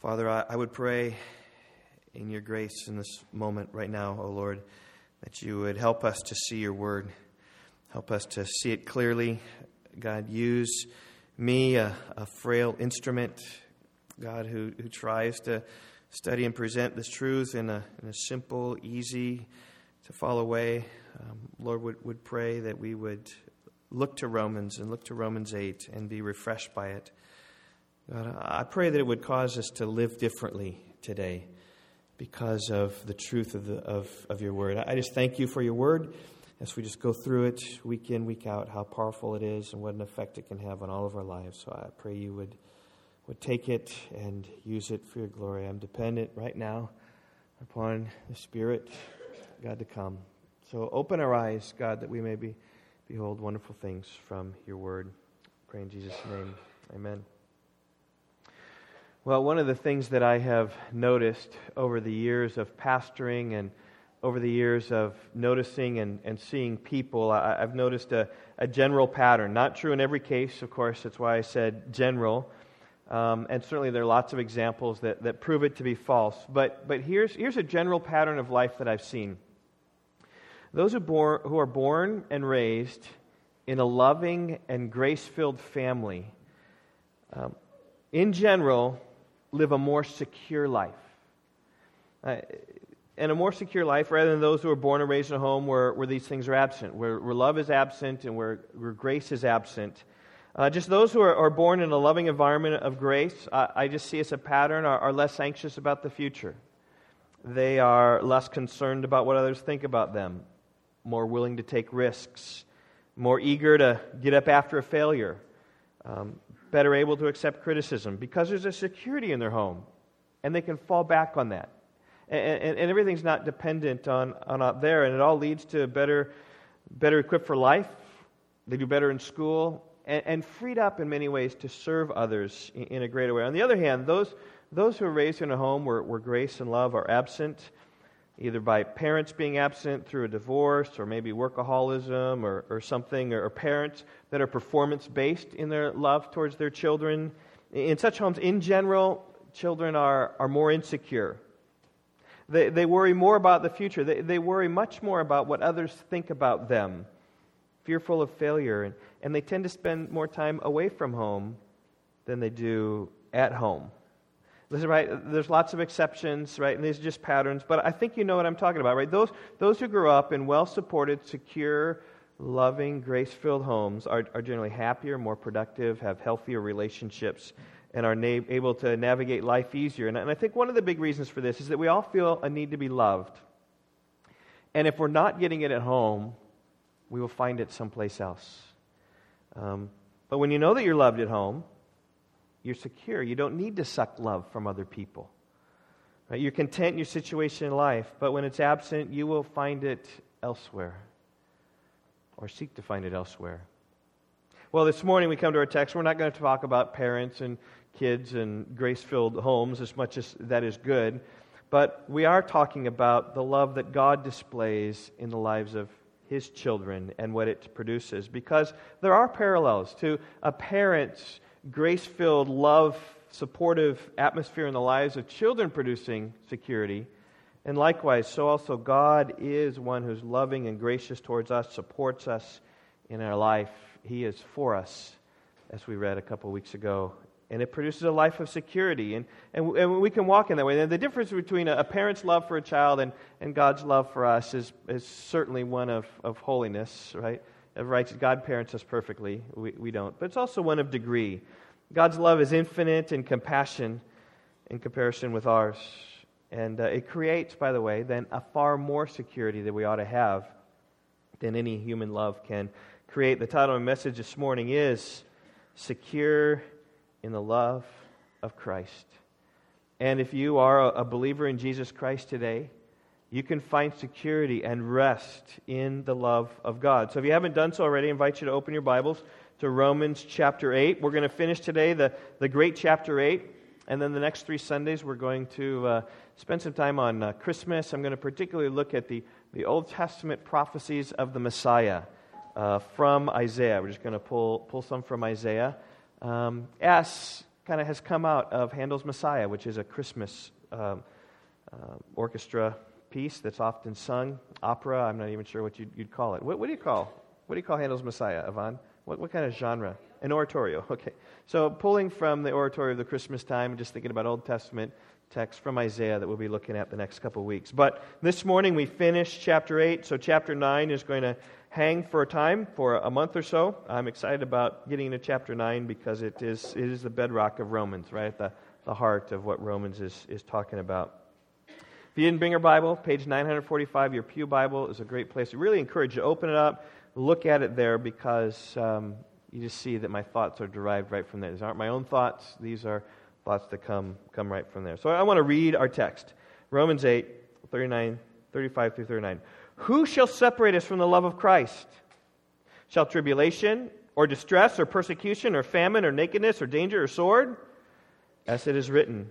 Father, I would pray in your grace in this moment right now, O Lord, that you would help us to see your word. Help us to see it clearly. God, use me, a frail instrument, God, who tries to study and present this truth in a simple, easy to follow way. Lord, would pray that we would look to Romans and look to Romans 8 and be refreshed by it. God, I pray that it would cause us to live differently today because of the truth of your word. I just thank you for your word as we just go through it week in, week out, how powerful it is and what an effect it can have on all of our lives. So I pray you would take it and use it for your glory. I'm dependent right now upon the Spirit, God, to come. So open our eyes, God, that we may behold wonderful things from your word. I pray in Jesus' name. Amen. Well, one of the things that I have noticed over the years of pastoring and over the years of noticing and seeing people, I've noticed a general pattern. Not true in every case, of course, that's why I said general. And certainly there are lots of examples that prove it to be false. But here's a general pattern of life that I've seen. Those who are born and raised in a loving and grace-filled family, in general, live a more secure life. And a more secure life rather than those who are born and raised in a home where these things are absent, where love is absent and where grace is absent. Just those who are born in a loving environment of grace, I just see as a pattern, are less anxious about the future. They are less concerned about what others think about them, more willing to take risks, more eager to get up after a failure, better able to accept criticism because there's a security in their home and they can fall back on that. And everything's not dependent on out there, and it all leads to better equipped for life. They do better in school and freed up in many ways to serve others in a greater way. On the other hand, those who are raised in a home where grace and love are absent, either by parents being absent through a divorce or maybe workaholism or something, or parents that are performance-based in their love towards their children. In such homes, in general, children are more insecure. They worry more about the future. They worry much more about what others think about them, fearful of failure. And they tend to spend more time away from home than they do at home. Listen, right? There's lots of exceptions, right? And these are just patterns, but I think you know what I'm talking about, right? Those who grew up in well-supported, secure, loving, grace-filled homes are generally happier, more productive, have healthier relationships, and are able to navigate life easier. And I think one of the big reasons for this is that we all feel a need to be loved. And if we're not getting it at home, we will find it someplace else. But when you know that you're loved at home, you're secure. You don't need to suck love from other people. Right? You're content in your situation in life, but when it's absent, you will find it elsewhere or seek to find it elsewhere. Well, this morning we come to our text. We're not going to talk about parents and kids and grace-filled homes as much as that is good, but we are talking about the love that God displays in the lives of His children and what it produces, because there are parallels to a parent's grace-filled, love, supportive atmosphere in the lives of children producing security. And likewise, so also God is one who's loving and gracious towards us, supports us in our life. He is for us, as we read a couple weeks ago. And it produces a life of security. And we can walk in that way. And the difference between a parent's love for a child and God's love for us is certainly one of holiness, right? Of righteous. God parents us perfectly. We don't. But it's also one of degree. God's love is infinite in compassion in comparison with ours. And it creates, by the way, then a far more security that we ought to have than any human love can create. The title of my message this morning is Secure in the Love of Christ. And if you are a believer in Jesus Christ today, you can find security and rest in the love of God. So if you haven't done so already, I invite you to open your Bibles to Romans chapter 8. We're going to finish today the great chapter 8. And then the next 3 Sundays, we're going to spend some time on Christmas. I'm going to particularly look at the Old Testament prophecies of the Messiah from Isaiah. We're just going to pull some from Isaiah. As kind of has come out of Handel's Messiah, which is a Christmas orchestra piece that's often sung, opera. I'm not even sure what you'd call it. What do you call Handel's Messiah, Yvonne? What kind of genre? An oratorio. Okay. So pulling from the oratorio of the Christmas time, just thinking about Old Testament text from Isaiah that we'll be looking at the next couple of weeks. But this morning we finished chapter 8, so chapter 9 is going to hang for a time, for a month or so. I'm excited about getting to chapter 9 because it is the bedrock of Romans, right at the heart of what Romans is talking about. If you didn't bring your Bible, page 945, your pew Bible is a great place. I really encourage you to open it up, look at it there, because you just see that my thoughts are derived right from there. These aren't my own thoughts. These are thoughts that come right from there. So I want to read our text. Romans 8, 35 through 39. Who shall separate us from the love of Christ? Shall tribulation, or distress, or persecution, or famine, or nakedness, or danger, or sword? As it is written,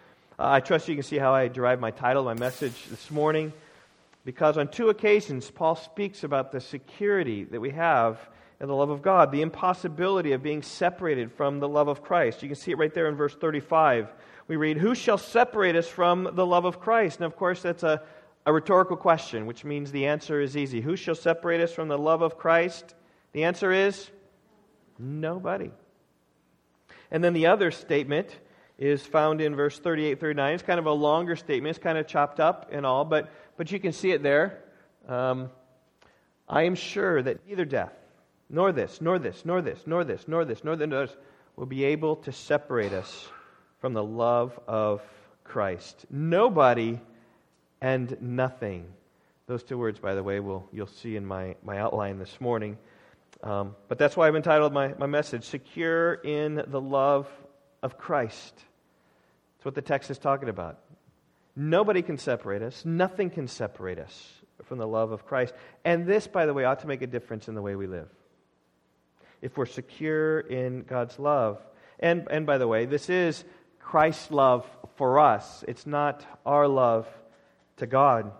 I trust you can see how I derive my title, my message this morning, because on two occasions Paul speaks about the security that we have in the love of God, the impossibility of being separated from the love of Christ. You can see it right there in verse 35. We read, who shall separate us from the love of Christ? And of course that's a rhetorical question, which means the answer is easy. Who shall separate us from the love of Christ? The answer is nobody. And then the other statement is found in verse 38, 39. It's kind of a longer statement. It's kind of chopped up and all, but you can see it there. I am sure that neither death, nor this, nor this, nor this, nor this, nor this, nor this will be able to separate us from the love of Christ. Nobody and nothing. Those two words, by the way, you'll see in my outline this morning. But that's why I've entitled my message, Secure in the Love of Christ. That's what the text is talking about. Nobody can separate us. Nothing can separate us from the love of Christ. And this, by the way, ought to make a difference in the way we live. If we're secure in God's love. And by the way, this is Christ's love for us. It's not our love to God.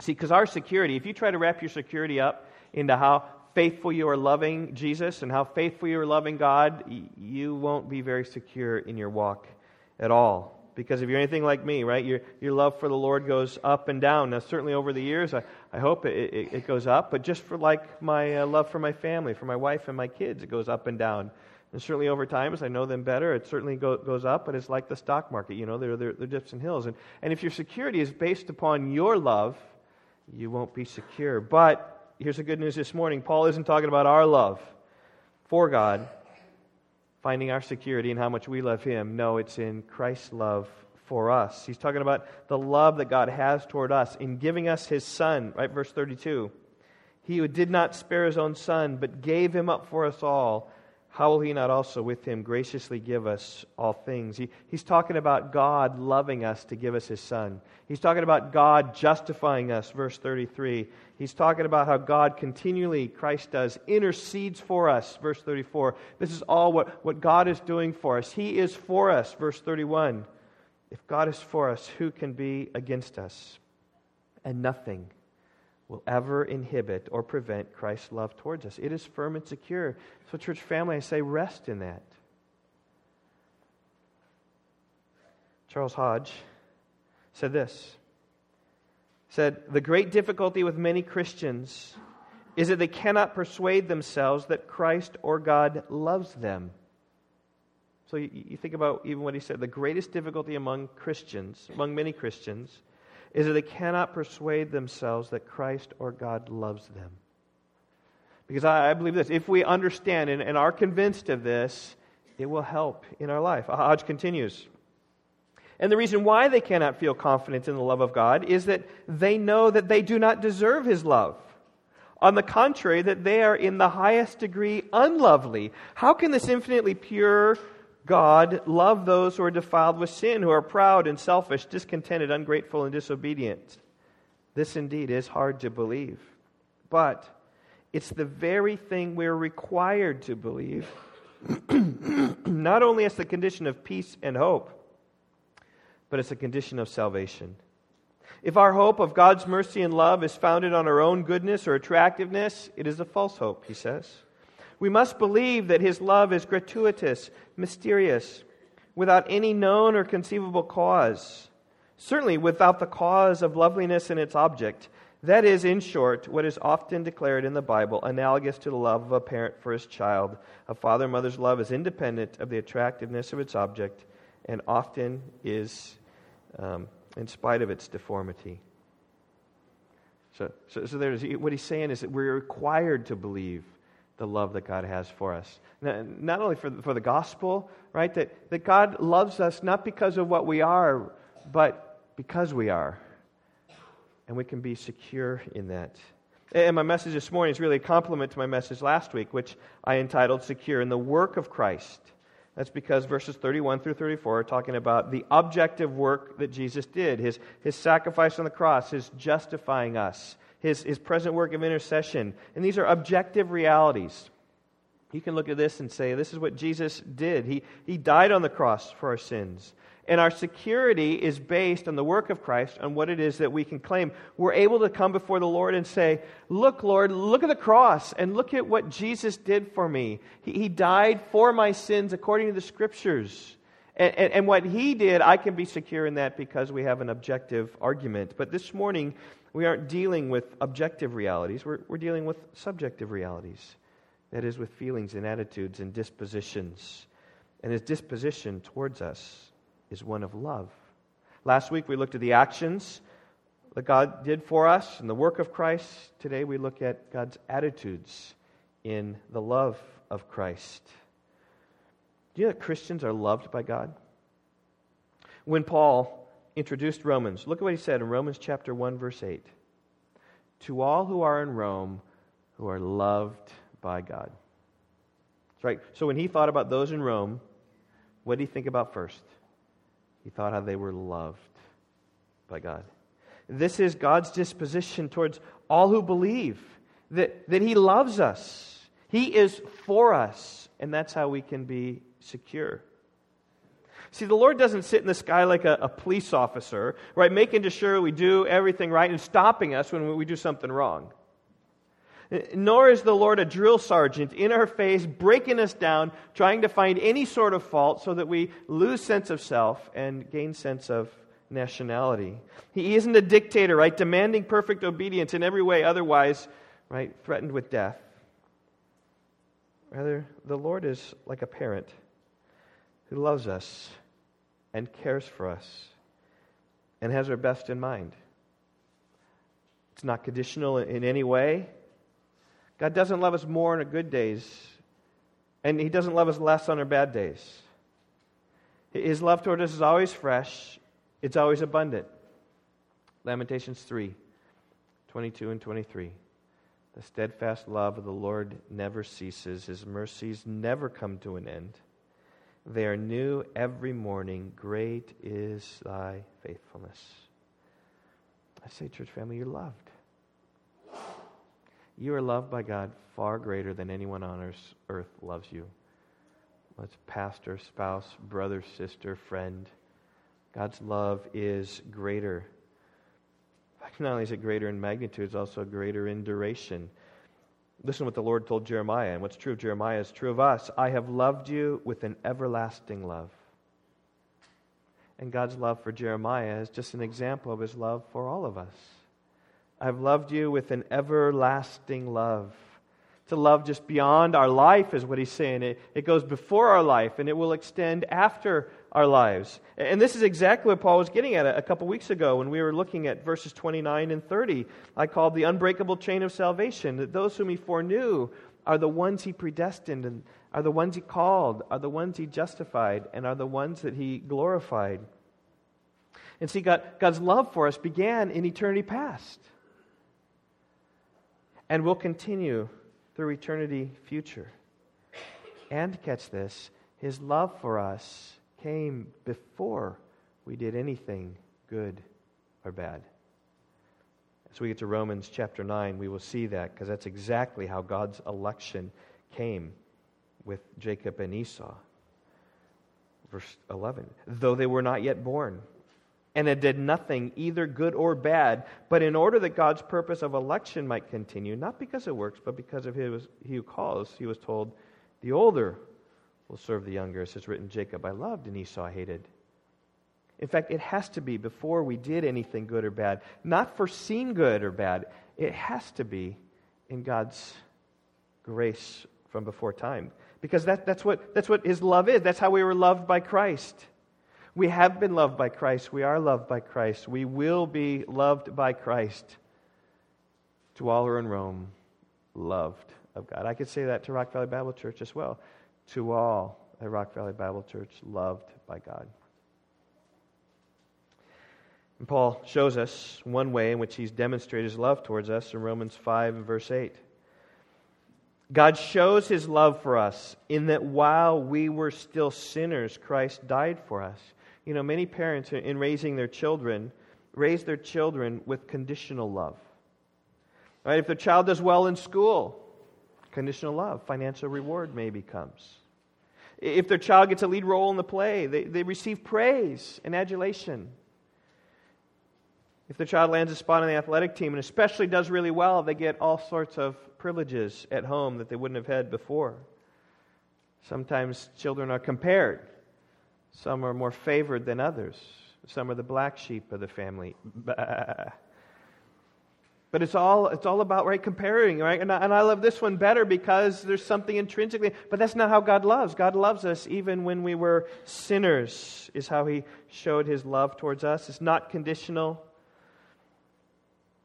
See, because our security, if you try to wrap your security up into how faithful you are loving Jesus and how faithful you are loving God, you won't be very secure in your walk at all. Because if you're anything like me, right, your love for the Lord goes up and down. Now, certainly over the years, I hope it goes up, but just for like my love for my family, for my wife and my kids, it goes up and down. And certainly over time, as I know them better, it certainly goes up, but it's like the stock market, you know, they're dips and hills. And if your security is based upon your love, you won't be secure. But here's the good news this morning. Paul isn't talking about our love for God, finding our security in how much we love Him. No, it's in Christ's love for us. He's talking about the love that God has toward us in giving us His Son, right? Verse 32, He who did not spare His own Son, but gave Him up for us all, how will He not also with Him graciously give us all things? He's talking about God loving us to give us His Son. He's talking about God justifying us, verse 33. He's talking about how God continually, Christ does, intercedes for us, verse 34. This is all what God is doing for us. He is for us, verse 31. If God is for us, who can be against us? And nothing will ever inhibit or prevent Christ's love towards us. It is firm and secure. So church family, I say rest in that. Charles Hodge said this. He said, the great difficulty with many Christians is that they cannot persuade themselves that Christ or God loves them. So you think about even what he said. The greatest difficulty among many Christians, is that they cannot persuade themselves that Christ or God loves them. Because I believe this, if we understand and are convinced of this, it will help in our life. Hodge continues. And the reason why they cannot feel confident in the love of God is that they know that they do not deserve His love. On the contrary, that they are in the highest degree unlovely. How can this infinitely pure, God, love those who are defiled with sin, who are proud and selfish, discontented, ungrateful, and disobedient. This indeed is hard to believe. But it's the very thing we're required to believe, not only as the condition of peace and hope, but as a condition of salvation. If our hope of God's mercy and love is founded on our own goodness or attractiveness, it is a false hope, he says. We must believe that His love is gratuitous, mysterious, without any known or conceivable cause, certainly without the cause of loveliness in its object. That is, in short, what is often declared in the Bible, analogous to the love of a parent for his child. A father and mother's love is independent of the attractiveness of its object and often is in spite of its deformity. So there's what he's saying is that we're required to believe the love that God has for us. Not only for the gospel, right? That God loves us not because of what we are, but because we are. And we can be secure in that. And my message this morning is really a compliment to my message last week, which I entitled Secure in the Work of Christ. That's because verses 31 through 34 are talking about the objective work that Jesus did, his sacrifice on the cross, his justifying us, his present work of intercession. And these are objective realities. You can look at this and say, this is what Jesus did. He died on the cross for our sins. And our security is based on the work of Christ, on what it is that we can claim. We're able to come before the Lord and say, look, Lord, look at the cross and look at what Jesus did for me. He died for my sins according to the Scriptures. And what He did, I can be secure in that because we have an objective argument. But this morning, we aren't dealing with objective realities. We're dealing with subjective realities. That is, with feelings and attitudes and dispositions. And His disposition towards us is one of love. Last week we looked at the actions that God did for us and the work of Christ. Today we look at God's attitudes in the love of Christ. Do you know that Christians are loved by God? When Paul introduced Romans, look at what he said in Romans chapter 1, verse 8. To all who are in Rome, who are loved by God. That's right. So when he thought about those in Rome, what did he think about first? He thought how they were loved by God. This is God's disposition towards all who believe, that He loves us. He is for us, and that's how we can be secure. See, the Lord doesn't sit in the sky like a police officer, right, making sure we do everything right and stopping us when we do something wrong. Nor is the Lord a drill sergeant in our face, breaking us down, trying to find any sort of fault so that we lose sense of self and gain sense of nationality. He isn't a dictator, right, demanding perfect obedience in every way, otherwise, right, threatened with death. Rather, the Lord is like a parent who loves us and cares for us and has our best in mind. It's not conditional in any way. God doesn't love us more on our good days, and He doesn't love us less on our bad days. His love toward us is always fresh. It's always abundant. Lamentations 3, 22 and 23. The steadfast love of the Lord never ceases. His mercies never come to an end. They are new every morning. Great is Thy faithfulness. I say, church family, you're loved. You are loved by God far greater than anyone on earth loves you. Whether it's pastor, spouse, brother, sister, friend. God's love is greater. Not only is it greater in magnitude, it's also greater in duration. Listen to what the Lord told Jeremiah, and what's true of Jeremiah is true of us. I have loved you with an everlasting love. And God's love for Jeremiah is just an example of His love for all of us. I've loved you with an everlasting love. To love just beyond our life is what he's saying. It goes before our life, and it will extend after our lives. And this is exactly what Paul was getting at a couple weeks ago when we were looking at verses 29 and 30. I called the unbreakable chain of salvation, that those whom He foreknew are the ones He predestined, and are the ones He called, are the ones He justified, and are the ones that He glorified. And see, God's love for us began in eternity past, and will continue through eternity future. And catch this, His love for us came before we did anything good or bad. As we get to Romans chapter 9, we will see that, because that's exactly how God's election came with Jacob and Esau. Verse 11, though they were not yet born, and it did nothing, either good or bad, but in order that God's purpose of election might continue, not because of works, but because of he who calls, he was told, the older will serve the younger. It says written, Jacob I loved and Esau I hated. In fact, it has to be before we did anything good or bad, not foreseen good or bad. It has to be in God's grace from before time, because that's what His love is. That's how we were loved by Christ. We have been loved by Christ. We are loved by Christ. We will be loved by Christ. To all who are in Rome, loved of God. I could say that to Rock Valley Bible Church as well. To all at Rock Valley Bible Church, loved by God. And Paul shows us one way in which he's demonstrated his love towards us in Romans 5 and verse 8. God shows his love for us in that while we were still sinners, Christ died for us. You know, many parents in raising their children, raise their children with conditional love. All right, if their child does well in school, conditional love, financial reward maybe comes. If their child gets a lead role in the play, they receive praise and adulation. If their child lands a spot on the athletic team and especially does really well, they get all sorts of privileges at home that they wouldn't have had before. Sometimes children are compared. Some are more favored than others. Some are the black sheep of the family. Bah. But it's all about, right, comparing, right? And I love this one better because there's something intrinsically. But that's not how God loves. God loves us even when we were sinners, is how He showed His love towards us. It's not conditional.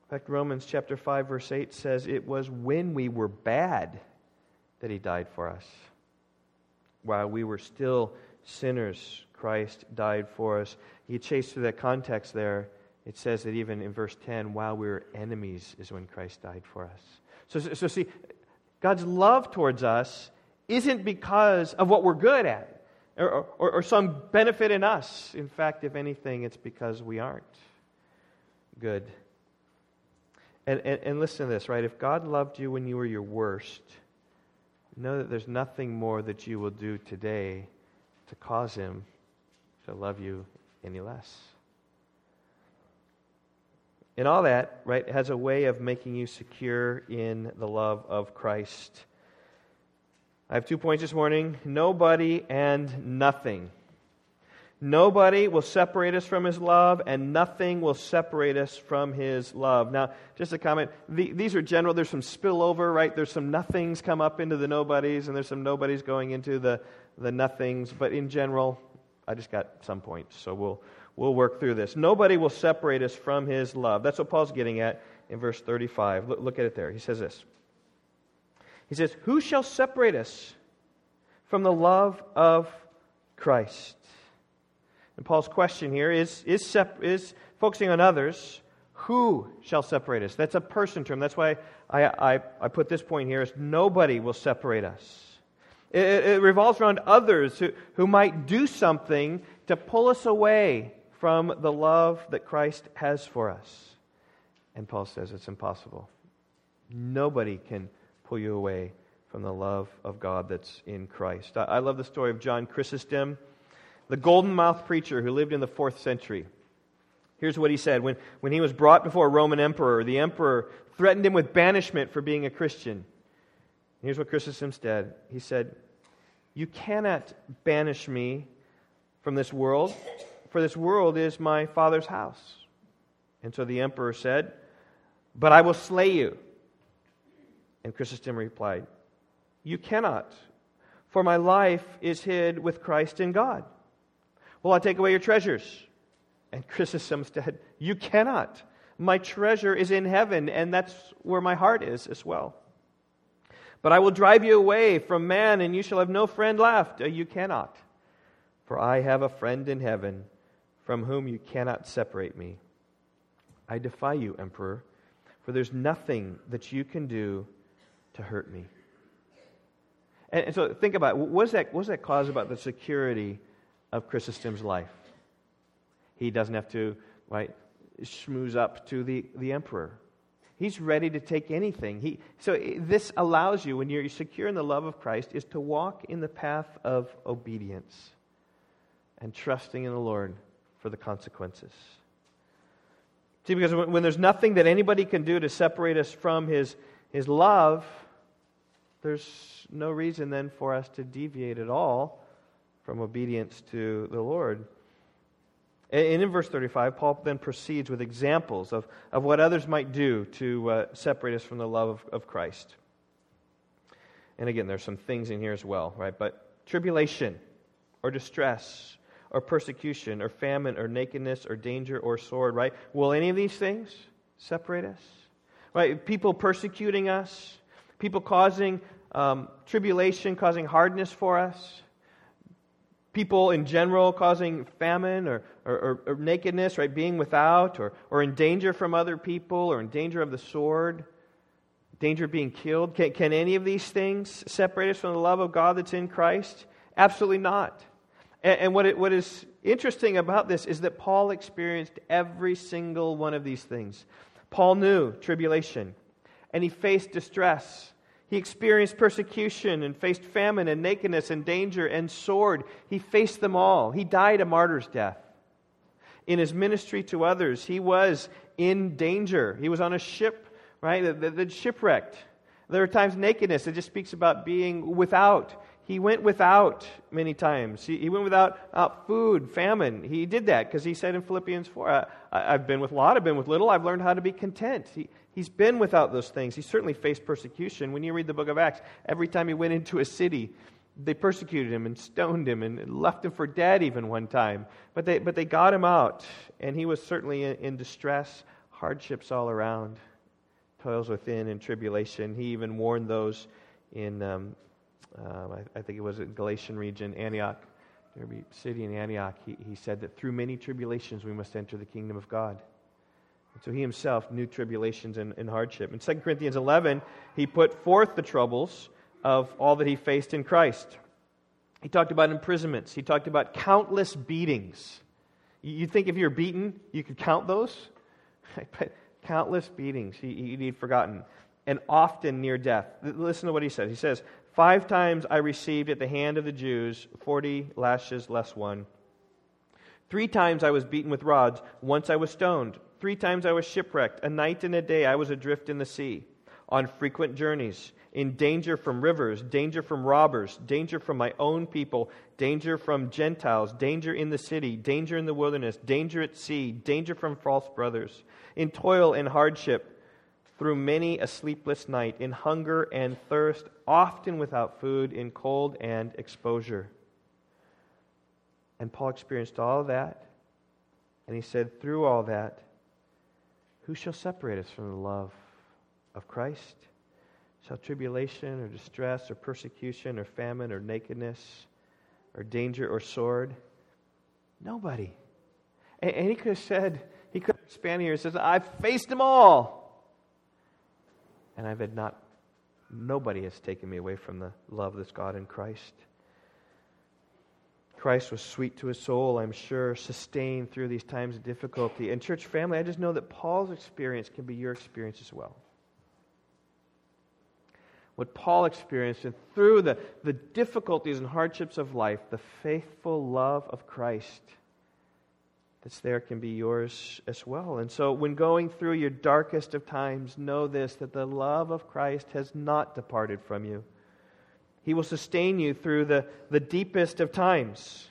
In fact, Romans chapter 5, verse 8 says, it was when we were bad that He died for us. While we were still sinners, Christ died for us. You chase through that context there. It says that even in verse 10, while we were enemies is when Christ died for us. So see, God's love towards us isn't because of what we're good at or some benefit in us. In fact, if anything, it's because we aren't good. And listen to this, right? If God loved you when you were your worst, know that there's nothing more that you will do today to cause Him to love you any less. And all that, right, has a way of making you secure in the love of Christ. I have 2 points this morning. Nobody and nothing. Nobody will separate us from His love, and nothing will separate us from His love. Now, just a comment. These are general. There's some spillover, right? There's some nothings come up into the nobodies, and there's some nobodies going into the nothings. But in general, I just got some points, so we'll work through this. Nobody will separate us from His love. That's what Paul's getting at in verse 35. Look at it there. He says this. He says, who shall separate us from the love of Christ? And Paul's question here is focusing on others. Who shall separate us? That's a person term. That's why I put this point here is nobody will separate us. It revolves around others who might do something to pull us away from the love that Christ has for us. And Paul says it's impossible. Nobody can pull you away from the love of God that's in Christ. I love the story of John Chrysostom, the golden-mouthed preacher who lived in the 4th century. Here's what he said. When he was brought before a Roman emperor, the emperor threatened him with banishment for being a Christian. Here's what Chrysostom said. He said, you cannot banish me from this world, for this world is my Father's house. And so the emperor said, but I will slay you. And Chrysostom replied, you cannot, for my life is hid with Christ in God. Will I take away your treasures? And Chrysostom said, you cannot. My treasure is in heaven, and that's where my heart is as well. But I will drive you away from man, and you shall have no friend left. You cannot. For I have a friend in heaven, from whom you cannot separate me. I defy you, Emperor, for there's nothing that you can do to hurt me. And so think about it. What does that cause about the security of Chrysostom's life? He doesn't have to, right, schmooze up to the emperor. He's ready to take anything. This allows you, when you're secure in the love of Christ, is to walk in the path of obedience and trusting in the Lord for the consequences. See, because when there's nothing that anybody can do to separate us from His love, there's no reason then for us to deviate at all from obedience to the Lord. And in verse 35, Paul then proceeds with examples of what others might do to separate us from the love of Christ. And again, there's some things in here as well, right? But tribulation, or distress, or persecution, or famine, or nakedness, or danger, or sword, right? Will any of these things separate us? Right? People persecuting us, people causing tribulation, causing hardness for us, people in general causing famine or nakedness, right? Being without or in danger from other people or in danger of the sword, danger of being killed. Can any of these things separate us from the love of God that's in Christ? Absolutely not. And what is interesting about this is that Paul experienced every single one of these things. Paul knew tribulation, and he faced distress. He experienced persecution and faced famine and nakedness and danger and sword. He faced them all. He died a martyr's death. In his ministry to others, he was in danger. He was on a ship, right? The shipwrecked. There are times nakedness. It just speaks about being without. He went without many times. He went without food, famine. He did that because he said in Philippians 4, I've been with a lot, I've been with little, I've learned how to be content. He's been without those things. He certainly faced persecution. When you read the book of Acts, every time he went into a city, they persecuted him and stoned him and left him for dead even one time. But they got him out, and he was certainly in distress, hardships all around, toils within and tribulation. He even warned those in I think it was in Galatian region, Antioch, there be city in Antioch, he said that through many tribulations we must enter the kingdom of God. And so he himself knew tribulations and hardship. In 2 Corinthians 11, he put forth the troubles of all that he faced in Christ. He talked about imprisonments. He talked about countless beatings. You'd think if you're beaten, you could count those? But countless beatings, he'd forgotten. And often near death. Listen to what he says. He says, 5 times I received at the hand of the Jews 40 lashes less one. 3 times I was beaten with rods. Once I was stoned. 3 times I was shipwrecked. A night and a day I was adrift in the sea, on frequent journeys, in danger from rivers, danger from robbers, danger from my own people, danger from Gentiles, danger in the city, danger in the wilderness, danger at sea, danger from false brothers, in toil and hardship, through many a sleepless night, in hunger and thirst, often without food, in cold and exposure. And Paul experienced all of that, and he said, through all that, who shall separate us from the love of Christ? Shall tribulation or distress or persecution or famine or nakedness or danger or sword? Nobody. And he could have said, he could have expanded here and says, I've faced them all. And I've had not, nobody has taken me away from the love that's God in Christ. Christ was sweet to his soul, I'm sure, sustained through these times of difficulty. And church family, I just know that Paul's experience can be your experience as well. What Paul experienced, and through the difficulties and hardships of life, the faithful love of Christ that's there can be yours as well. And so when going through your darkest of times, know this, that the love of Christ has not departed from you. He will sustain you through the deepest of times.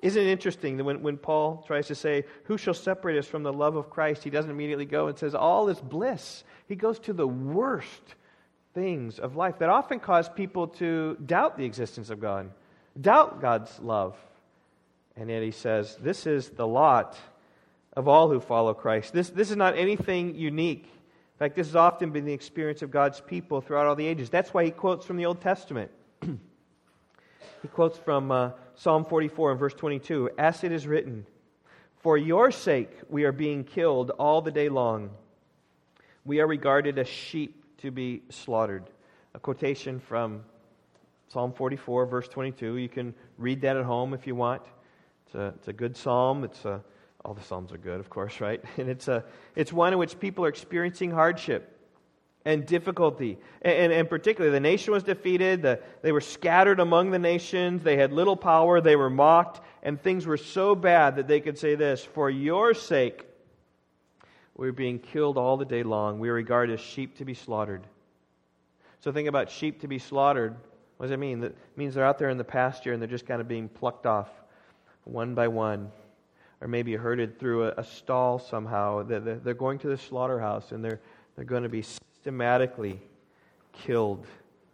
Isn't it interesting that when Paul tries to say, who shall separate us from the love of Christ, he doesn't immediately go and says, all is bliss. He goes to the worst things of life that often cause people to doubt the existence of God, doubt God's love. And yet he says, this is the lot of all who follow Christ. This is not anything unique. In fact, this has often been the experience of God's people throughout all the ages. That's why he quotes from the Old Testament. He quotes from Psalm 44 and verse 22. As it is written, for your sake we are being killed all the day long. We are regarded as sheep to be slaughtered. A quotation from Psalm 44, verse 22. You can read that at home if you want. It's a good psalm. All the psalms are good, of course, right? And it's one in which people are experiencing hardship and difficulty. And particularly, the nation was defeated. They were scattered among the nations. They had little power. They were mocked. And things were so bad that they could say this: "For your sake, we're being killed all the day long. We are regarded as sheep to be slaughtered." So think about sheep to be slaughtered. What does that mean? That means they're out there in the pasture and they're just kind of being plucked off one by one. Or maybe herded through a stall somehow. They're going to the slaughterhouse and they're going to be systematically killed.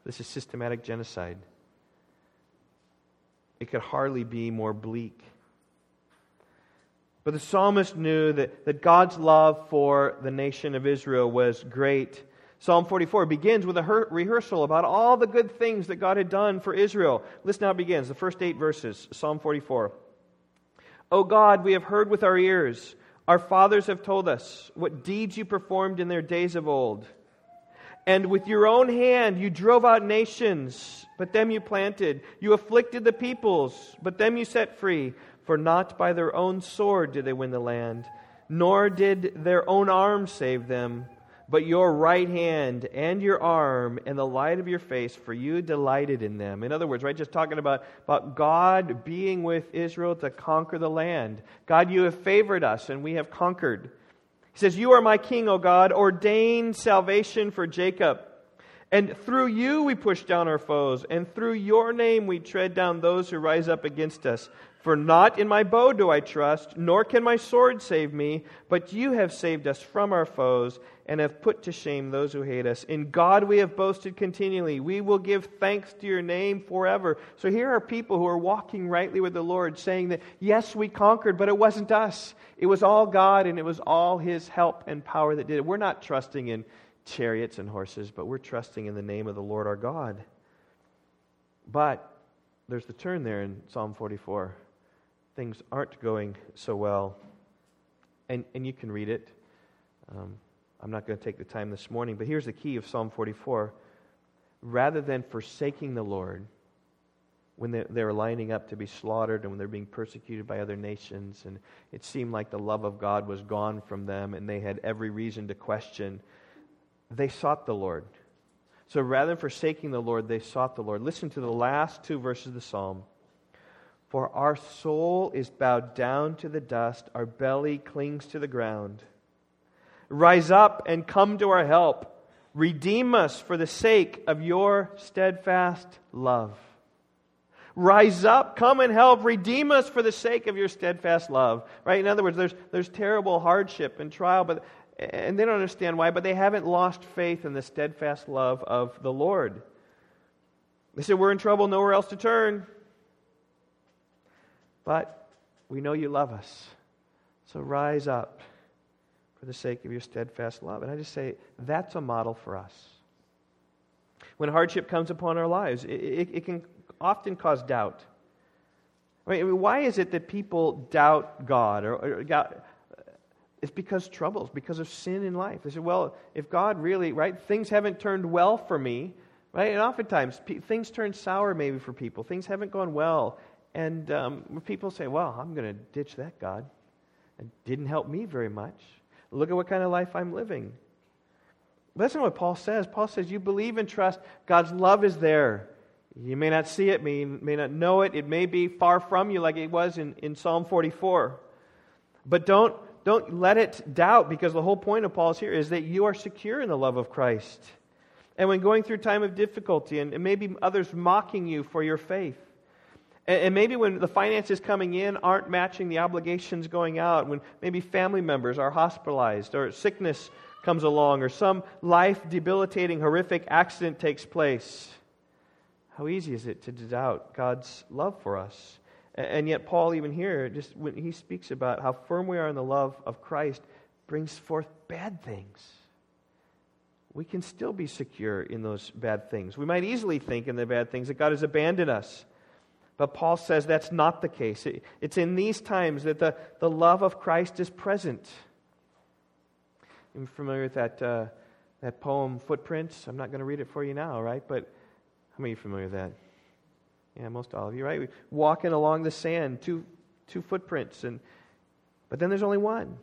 This is systematic genocide. It could hardly be more bleak. But the psalmist knew that God's love for the nation of Israel was great. Psalm 44 begins with a rehearsal about all the good things that God had done for Israel. Listen how it begins, the first 8 verses, Psalm 44. "O God, we have heard with our ears. Our fathers have told us what deeds you performed in their days of old. And with your own hand you drove out nations, but them you planted. You afflicted the peoples, but them you set free. For not by their own sword did they win the land, nor did their own arm save them. But your right hand and your arm and the light of your face, for you delighted in them." In other words, right, just talking about God being with Israel to conquer the land. God, you have favored us and we have conquered. He says, "You are my king, O God, ordain salvation for Jacob. And through you we push down our foes, and through your name we tread down those who rise up against us. For not in my bow do I trust, nor can my sword save me, but you have saved us from our foes and have put to shame those who hate us. In God we have boasted continually. We will give thanks to your name forever." So here are people who are walking rightly with the Lord, saying that, yes, we conquered, but it wasn't us. It was all God, and it was all His help and power that did it. We're not trusting in chariots and horses, but we're trusting in the name of the Lord our God. But there's the turn there in Psalm 44. Things aren't going so well. And you can read it. I'm not going to take the time this morning, but here's the key of Psalm 44. Rather than forsaking the Lord when they were lining up to be slaughtered and when they're being persecuted by other nations, and it seemed like the love of God was gone from them and they had every reason to question, they sought the Lord. So rather than forsaking the Lord, they sought the Lord. Listen to the last 2 verses of the psalm. "For our soul is bowed down to the dust, our belly clings to the ground. Rise up and come to our help. Redeem us for the sake of your steadfast love." Rise up, come and help, redeem us for the sake of your steadfast love. Right? In other words, there's terrible hardship and trial, and they don't understand why, but they haven't lost faith in the steadfast love of the Lord. They said, "We're in trouble, nowhere else to turn. But we know you love us, so rise up for the sake of your steadfast love." And I just say, that's a model for us. When hardship comes upon our lives, it can often cause doubt. I mean, why is it that people doubt God? Or God? It's because troubles, because of sin in life. They say, well, if God really, right, things haven't turned well for me, right? And oftentimes, things turn sour maybe for people. Things haven't gone well. And people say, well, I'm going to ditch that God. It didn't help me very much. Look at what kind of life I'm living. But that's not what Paul says. Paul says you believe and trust God's love is there. You may not see it, you may not know it. It may be far from you like it was in Psalm 44. But don't let it doubt, because the whole point of Paul's here is that you are secure in the love of Christ. And when going through time of difficulty and maybe others mocking you for your faith, and maybe when the finances coming in aren't matching the obligations going out, when maybe family members are hospitalized or sickness comes along or some life-debilitating, horrific accident takes place, how easy is it to doubt God's love for us? And yet Paul, even here, just when he speaks about how firm we are in the love of Christ, brings forth bad things. We can still be secure in those bad things. We might easily think in the bad things that God has abandoned us. But Paul says that's not the case. It's in these times that the love of Christ is present. You're familiar with that poem, Footprints? I'm not going to read it for you now, right? But how many are familiar with that? Yeah, most all of you, right? We're walking along the sand, two footprints, but then there's only one.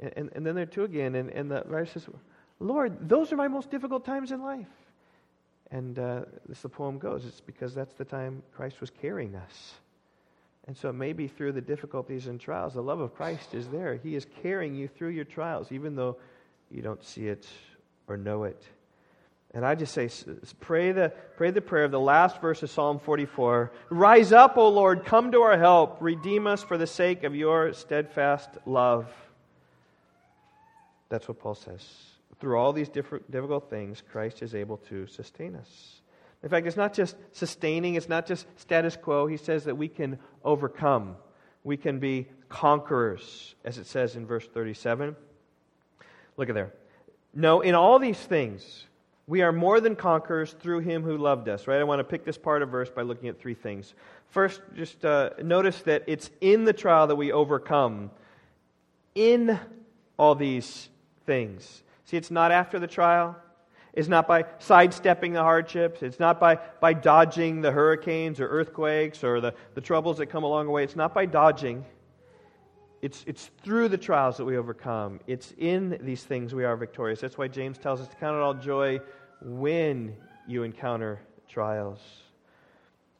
And then there are two again, and the writer says, Lord, those are my most difficult times in life. And as the poem goes, it's because that's the time Christ was carrying us. And so maybe through the difficulties and trials, the love of Christ is there. He is carrying you through your trials, even though you don't see it or know it. And I just say, pray the prayer of the last verse of Psalm 44. Rise up, O Lord, come to our help. Redeem us for the sake of your steadfast love. That's what Paul says. Through all these difficult things, Christ is able to sustain us. In fact, it's not just sustaining, it's not just status quo. He says that we can overcome. We can be conquerors, as it says in verse 37. Look at there. No, in all these things, we are more than conquerors through Him who loved us. Right? I want to pick this part of verse by looking at three things. First, just notice that it's in the trial that we overcome. In all these things. See, it's not after the trial. It's not by sidestepping the hardships. It's not by dodging the hurricanes or earthquakes or the troubles that come along the way. It's not by dodging. It's through the trials that we overcome. It's in these things we are victorious. That's why James tells us to count it all joy when you encounter trials.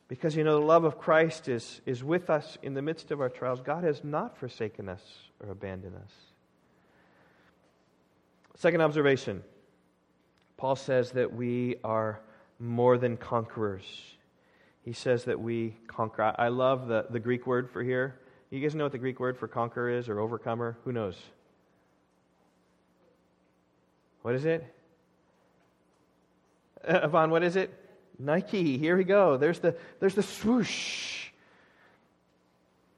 Because, you know, the love of Christ is with us in the midst of our trials. God has not forsaken us or abandoned us. Second observation, Paul says that we are more than conquerors. He says that we conquer. I love the Greek word for here. You guys know what the Greek word for conqueror is or overcomer? Who knows? What is it? Yvonne, what is it? Nike. Here we go. There's the swoosh.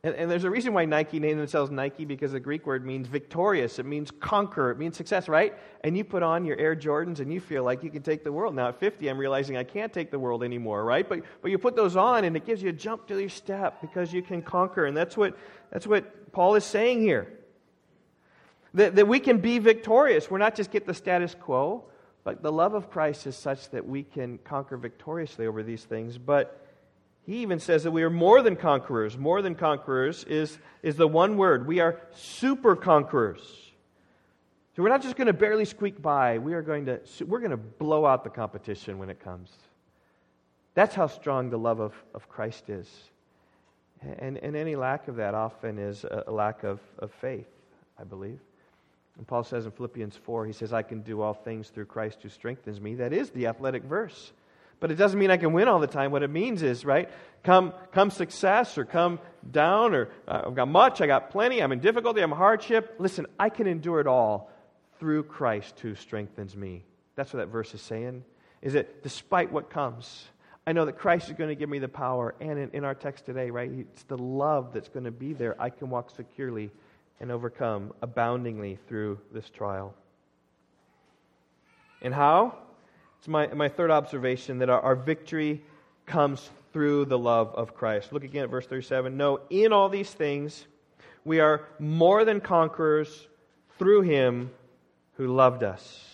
And there's a reason why Nike named themselves Nike, because the Greek word means victorious. It means conquer. It means success, right? And you put on your Air Jordans and you feel like you can take the world. Now at 50, I'm realizing I can't take the world anymore, right? But you put those on and it gives you a jump to your step because you can conquer. And that's what Paul is saying here. That we can be victorious. We're not just get the status quo, but the love of Christ is such that we can conquer victoriously over these things. But he even says that we are more than conquerors. More than conquerors is the one word. We are super conquerors. So we're not just going to barely squeak by. We're going to blow out the competition when it comes. That's how strong the love of Christ is. And any lack of that often is a lack of faith, I believe. And Paul says in Philippians 4, he says, I can do all things through Christ who strengthens me. That is the athletic verse. But it doesn't mean I can win all the time. What it means is, right, come success or come down or I've got much, I got plenty, I'm in difficulty, I'm in hardship. Listen, I can endure it all through Christ who strengthens me. That's what that verse is saying, is that despite what comes, I know that Christ is going to give me the power. And in our text today, right, it's the love that's going to be there. I can walk securely and overcome aboundingly through this trial. And how? It's my third observation, that our victory comes through the love of Christ. Look again at verse 37. No, in all these things, we are more than conquerors through Him who loved us.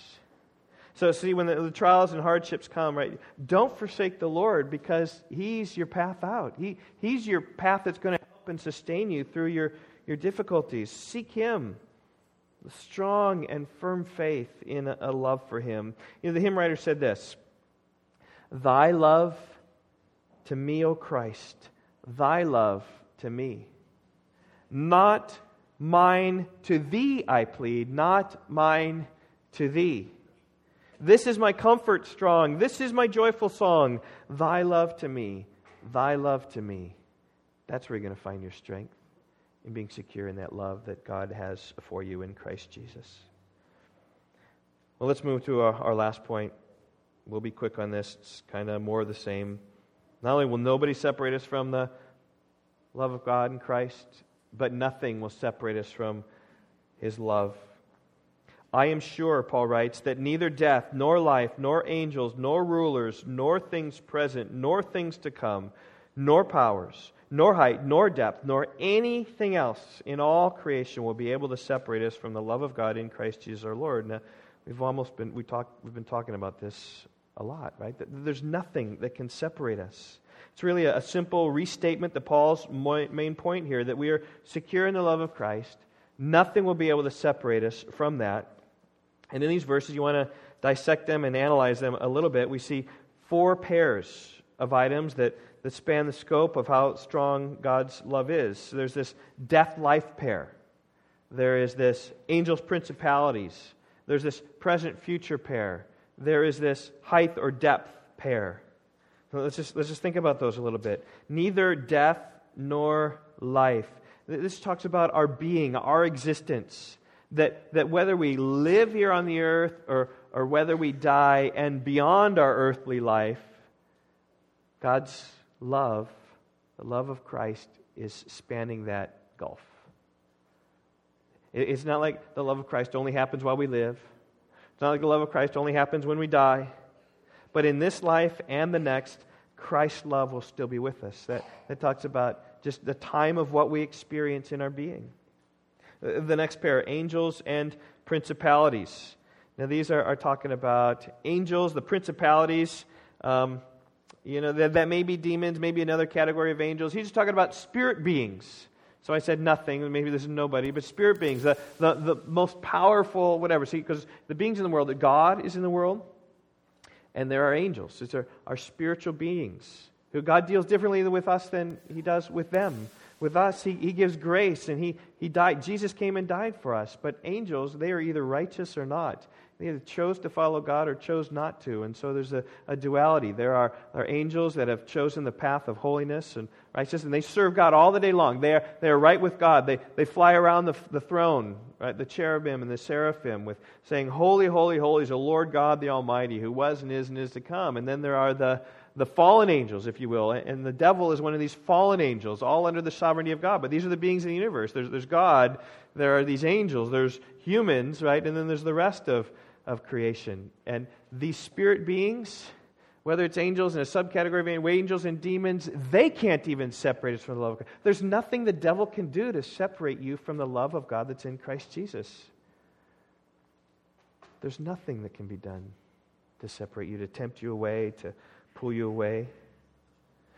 So see, when the trials and hardships come, right, don't forsake the Lord, because He's your path out. He's your path that's going to help and sustain you through your difficulties. Seek Him. Strong and firm faith in a love for Him. You know, the hymn writer said this, Thy love to me, O Christ, Thy love to me. Not mine to Thee, I plead, not mine to Thee. This is my comfort strong, this is my joyful song, Thy love to me, Thy love to me. That's where you're going to find your strength. And being secure in that love that God has for you in Christ Jesus. Well, let's move to our last point. We'll be quick on this. It's kind of more of the same. Not only will nobody separate us from the love of God in Christ, but nothing will separate us from His love. I am sure, Paul writes, that neither death, nor life, nor angels, nor rulers, nor things present, nor things to come, nor powers, nor height, nor depth, nor anything else in all creation will be able to separate us from the love of God in Christ Jesus our Lord. Now, we've been talking about this a lot, right? There's nothing that can separate us. It's really a simple restatement to Paul's main point here, that we are secure in the love of Christ. Nothing will be able to separate us from that. And in these verses, you want to dissect them and analyze them a little bit. We see four pairs of items that span the scope of how strong God's love is. So there's this death-life pair. There is this angels' principalities. There's this present-future pair. There is this height or depth pair. So let's just think about those a little bit. Neither death nor life. This talks about our being, our existence. That whether we live here on the earth or whether we die and beyond our earthly life, God's love, the love of Christ, is spanning that gulf. It's not like the love of Christ only happens while we live. It's not like the love of Christ only happens when we die. But in this life and the next, Christ's love will still be with us. That talks about just the time of what we experience in our being. The next pair, angels and principalities. Now these are talking about angels, the principalities. That may be demons, maybe another category of angels. He's just talking about spirit beings. So I said nothing, maybe this is nobody, but spirit beings, the most powerful whatever. See, because the beings in the world, God is in the world, and there are angels. These are spiritual beings who God deals differently with us than He does with them. With us, He gives grace, and He died. Jesus came and died for us. But angels, they are either righteous or not. They either chose to follow God or chose not to. And so there's a duality. There are angels that have chosen the path of holiness and righteousness, and they serve God all the day long. They are right with God. They fly around the throne, right, the cherubim and the seraphim, with saying, "Holy, holy, holy is the Lord God the Almighty, who was and is to come." And then there are the fallen angels, if you will, and the devil is one of these fallen angels, all under the sovereignty of God. But these are the beings in the universe. There's God, there are these angels, there's humans, right? And then there's the rest of creation. And these spirit beings, whether it's angels in a subcategory of angels and demons, they can't even separate us from the love of God. There's nothing the devil can do to separate you from the love of God that's in Christ Jesus. There's nothing that can be done to separate you, to tempt you away, to pull you away.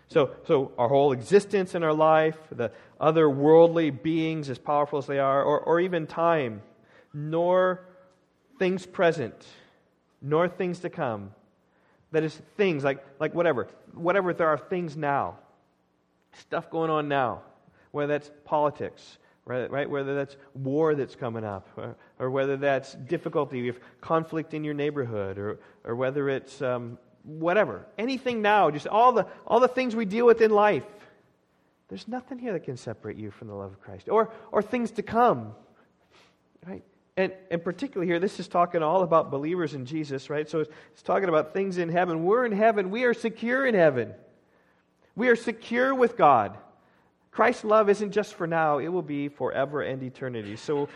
So our whole existence in our life, the other worldly beings as powerful as they are, or even time, nor things present, nor things to come. That is, things like whatever there are things now, stuff going on now, whether that's politics, right? Whether that's war that's coming up, or whether that's difficulty, if conflict in your neighborhood, or whether it's whatever, anything now, just all the things we deal with in life. There's nothing here that can separate you from the love of Christ, or things to come, right? And particularly here, this is talking all about believers in Jesus, right? So it's talking about things in heaven. We're in heaven. We are secure in heaven. We are secure with God. Christ's love isn't just for now. It will be forever and eternity. So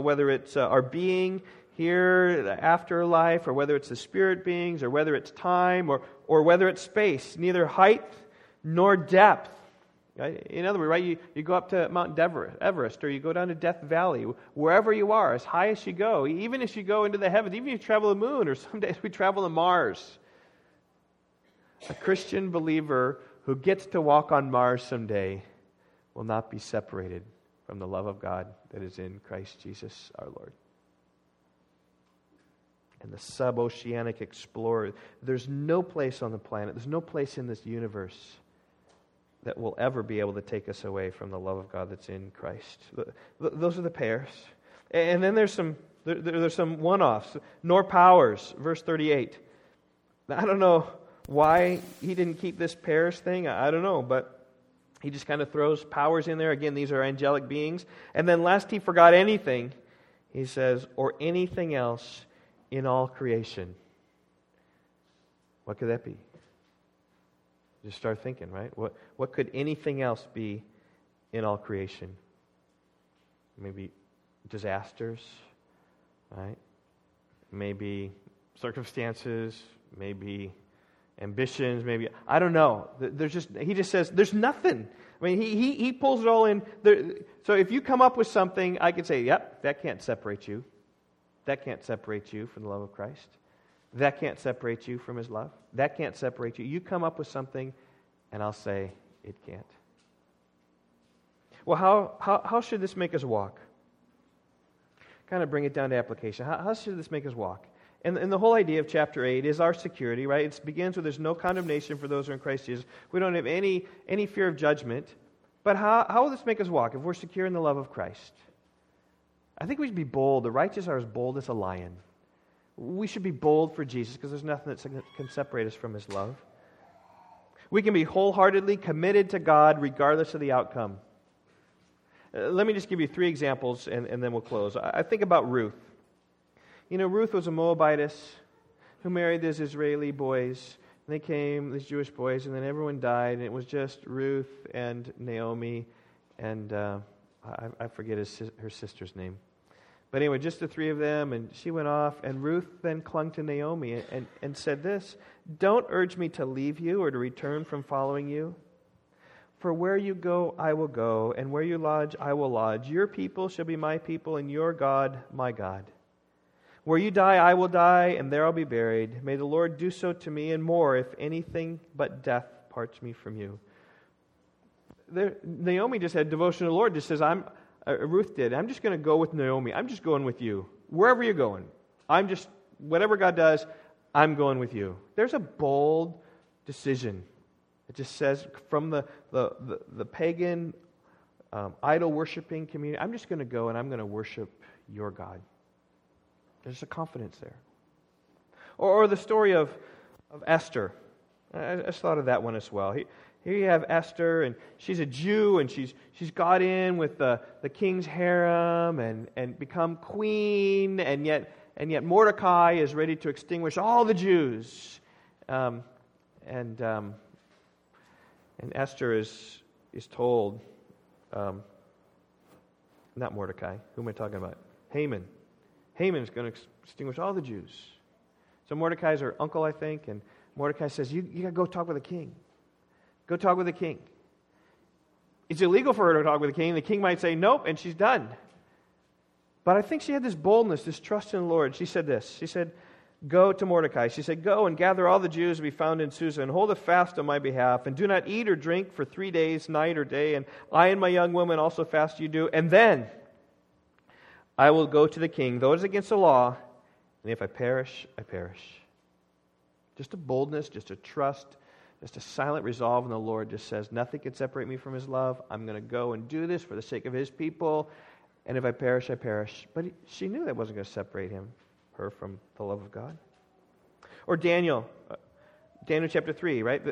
whether it's our being here, the afterlife, or whether it's the spirit beings, or whether it's time, or whether it's space, neither height nor depth. In other words, right, you go up to Mount Everest, or you go down to Death Valley, wherever you are, as high as you go, even as you go into the heavens, even if you travel the moon, or some days we travel to Mars. A Christian believer who gets to walk on Mars someday will not be separated from the love of God that is in Christ Jesus our Lord. And the sub-oceanic explorer, there's no place on the planet, there's no place in this universe that will ever be able to take us away from the love of God that's in Christ. Those are the pairs. And then there's some one-offs. Nor powers, verse 38. I don't know why he didn't keep this pairs thing. I don't know, but he just kind of throws powers in there. Again, these are angelic beings. And then lest he forgot anything, he says, or anything else in all creation. What could that be? Just start thinking, right? What could anything else be in all creation? Maybe disasters, right? Maybe circumstances, maybe ambitions, maybe, I don't know. He just says, there's nothing. I mean, he pulls it all in. So if you come up with something, I could say, yep, that can't separate you. That can't separate you from the love of Christ. That can't separate you from his love. That can't separate you. You come up with something, and I'll say, it can't. Well, how should this make us walk? Kind of bring it down to application. How should this make us walk? And the whole idea of chapter 8 is our security, right? It begins with there's no condemnation for those who are in Christ Jesus. We don't have any fear of judgment. But how will this make us walk if we're secure in the love of Christ? I think we should be bold. The righteous are as bold as a lion. We should be bold for Jesus because there's nothing that can separate us from his love. We can be wholeheartedly committed to God regardless of the outcome. Let me just give you three examples and then we'll close. I think about Ruth. You know, Ruth was a Moabitess who married these Israeli boys. And they came, these Jewish boys, and then everyone died. And it was just Ruth and Naomi and I forget her sister's name. But anyway, just the three of them, and she went off, and Ruth then clung to Naomi and said this, "Don't urge me to leave you or to return from following you. For where you go, I will go, and where you lodge, I will lodge. Your people shall be my people, and your God, my God. Where you die, I will die, and there I'll be buried. May the Lord do so to me, and more, if anything but death parts me from you." There, Naomi just had devotion to the Lord, just says, Ruth did. I'm just going to go with Naomi. I'm just going with you. Wherever you're going. I'm just, whatever God does, I'm going with you. There's a bold decision. It just says from the pagan, idol-worshipping community, I'm just going to go and I'm going to worship your God. There's a confidence there. Or the story of Esther. I just thought of that one as well. Here you have Esther, and she's a Jew, and she's got in with the king's harem and become queen, and yet Mordecai is ready to extinguish all the Jews, and Esther is told, not Mordecai. Who am I talking about? Haman. Haman is going to extinguish all the Jews. So Mordecai's her uncle, I think, and Mordecai says, "You got to go talk with the king." Go talk with the king. It's illegal for her to talk with the king. The king might say, nope, and she's done. But I think she had this boldness, this trust in the Lord. She said this. She said, go to Mordecai. She said, go and gather all the Jews to be found in Susa and hold a fast on my behalf and do not eat or drink for 3 days, night or day. And I and my young woman also fast you do. And then I will go to the king, though it is against the law. And if I perish, I perish. Just a boldness, just a trust. Just a silent resolve in the Lord just says, nothing can separate me from his love. I'm going to go and do this for the sake of his people. And if I perish, I perish. But she knew that wasn't going to separate her from the love of God. Or Daniel chapter 3, right?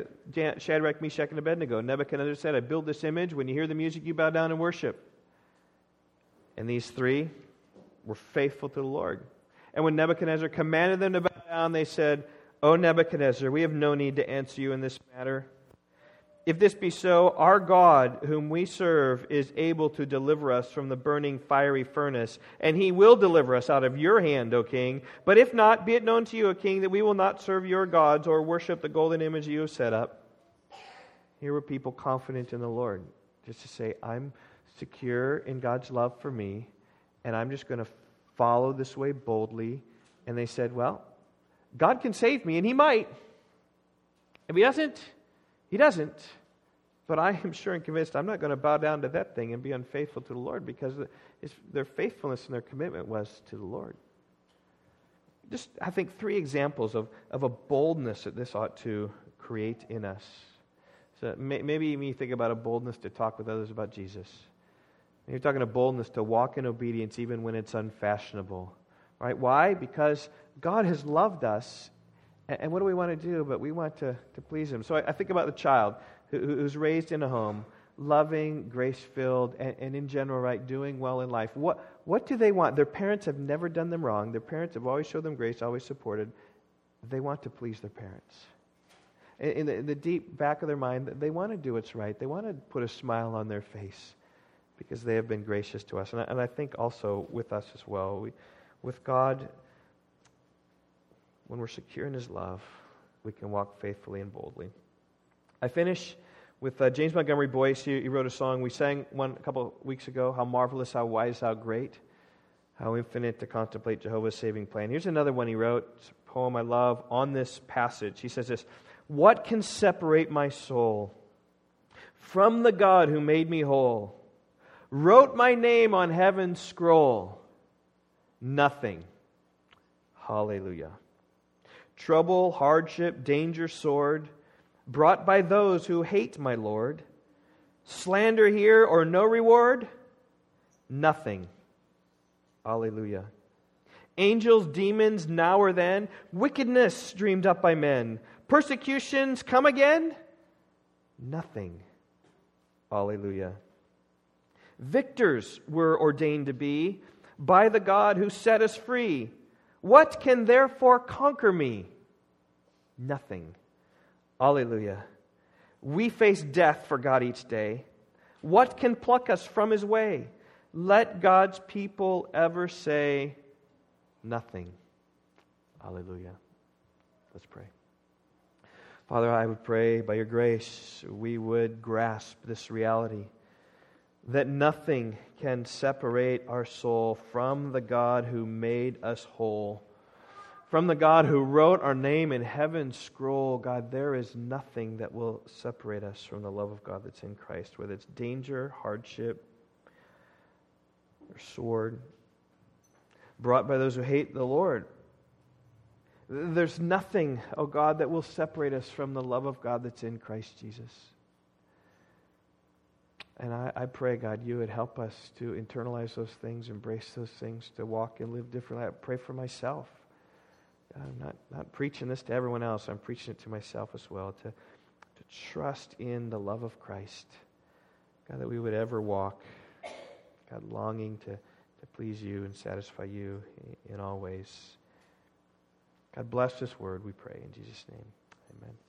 Shadrach, Meshach, and Abednego. Nebuchadnezzar said, I build this image. When you hear the music, you bow down and worship. And these three were faithful to the Lord. And when Nebuchadnezzar commanded them to bow down, they said, O Nebuchadnezzar, we have no need to answer you in this matter. If this be so, our God, whom we serve, is able to deliver us from the burning fiery furnace, and he will deliver us out of your hand, O king. But if not, be it known to you, O king, that we will not serve your gods or worship the golden image you have set up. Here were people confident in the Lord, just to say, I'm secure in God's love for me, and I'm just going to follow this way boldly. And they said, well, God can save me, and he might. If he doesn't, he doesn't. But I am sure and convinced I'm not going to bow down to that thing and be unfaithful to the Lord because their faithfulness and their commitment was to the Lord. Just, I think, three examples of a boldness that this ought to create in us. So maybe you think about a boldness to talk with others about Jesus. And you're talking a boldness to walk in obedience even when it's unfashionable. Right? Why? Because God has loved us, and what do we want to do? But we want to please him. So I think about the child who's raised in a home, loving, grace-filled, and in general, right, doing well in life. What do they want? Their parents have never done them wrong. Their parents have always showed them grace, always supported. They want to please their parents. In the deep back of their mind, they want to do what's right. They want to put a smile on their face because they have been gracious to us. And I think also with us as well, with God, when we're secure in his love, we can walk faithfully and boldly. I finish with James Montgomery Boyce. He wrote a song we sang one a couple weeks ago, How Marvelous, How Wise, How Great. How infinite to contemplate Jehovah's saving plan. Here's another one he wrote, a poem I love, on this passage. He says this, "What can separate my soul from the God who made me whole, wrote my name on heaven's scroll? Nothing. Hallelujah. Trouble, hardship, danger, sword, brought by those who hate my Lord. Slander here or no reward? Nothing. Hallelujah. Angels, demons, now or then, wickedness streamed up by men. Persecutions come again? Nothing. Hallelujah. Victors were ordained to be by the God who set us free. What can therefore conquer me? Nothing. Hallelujah. We face death for God each day. What can pluck us from His way? Let God's people ever say nothing." Hallelujah. Let's pray. Father, I would pray by your grace we would grasp this reality that nothing can separate our soul from the God who made us whole, from the God who wrote our name in heaven's scroll. God, there is nothing that will separate us from the love of God that's in Christ, whether it's danger, hardship, or sword, brought by those who hate the Lord. There's nothing, oh God, that will separate us from the love of God that's in Christ Jesus. And I pray, God, you would help us to internalize those things, embrace those things, to walk and live differently. I pray for myself. I'm not preaching this to everyone else. I'm preaching it to myself as well, to trust in the love of Christ. God, that we would ever walk, God, longing to please you and satisfy you in all ways. God, bless this word, we pray in Jesus' name. Amen.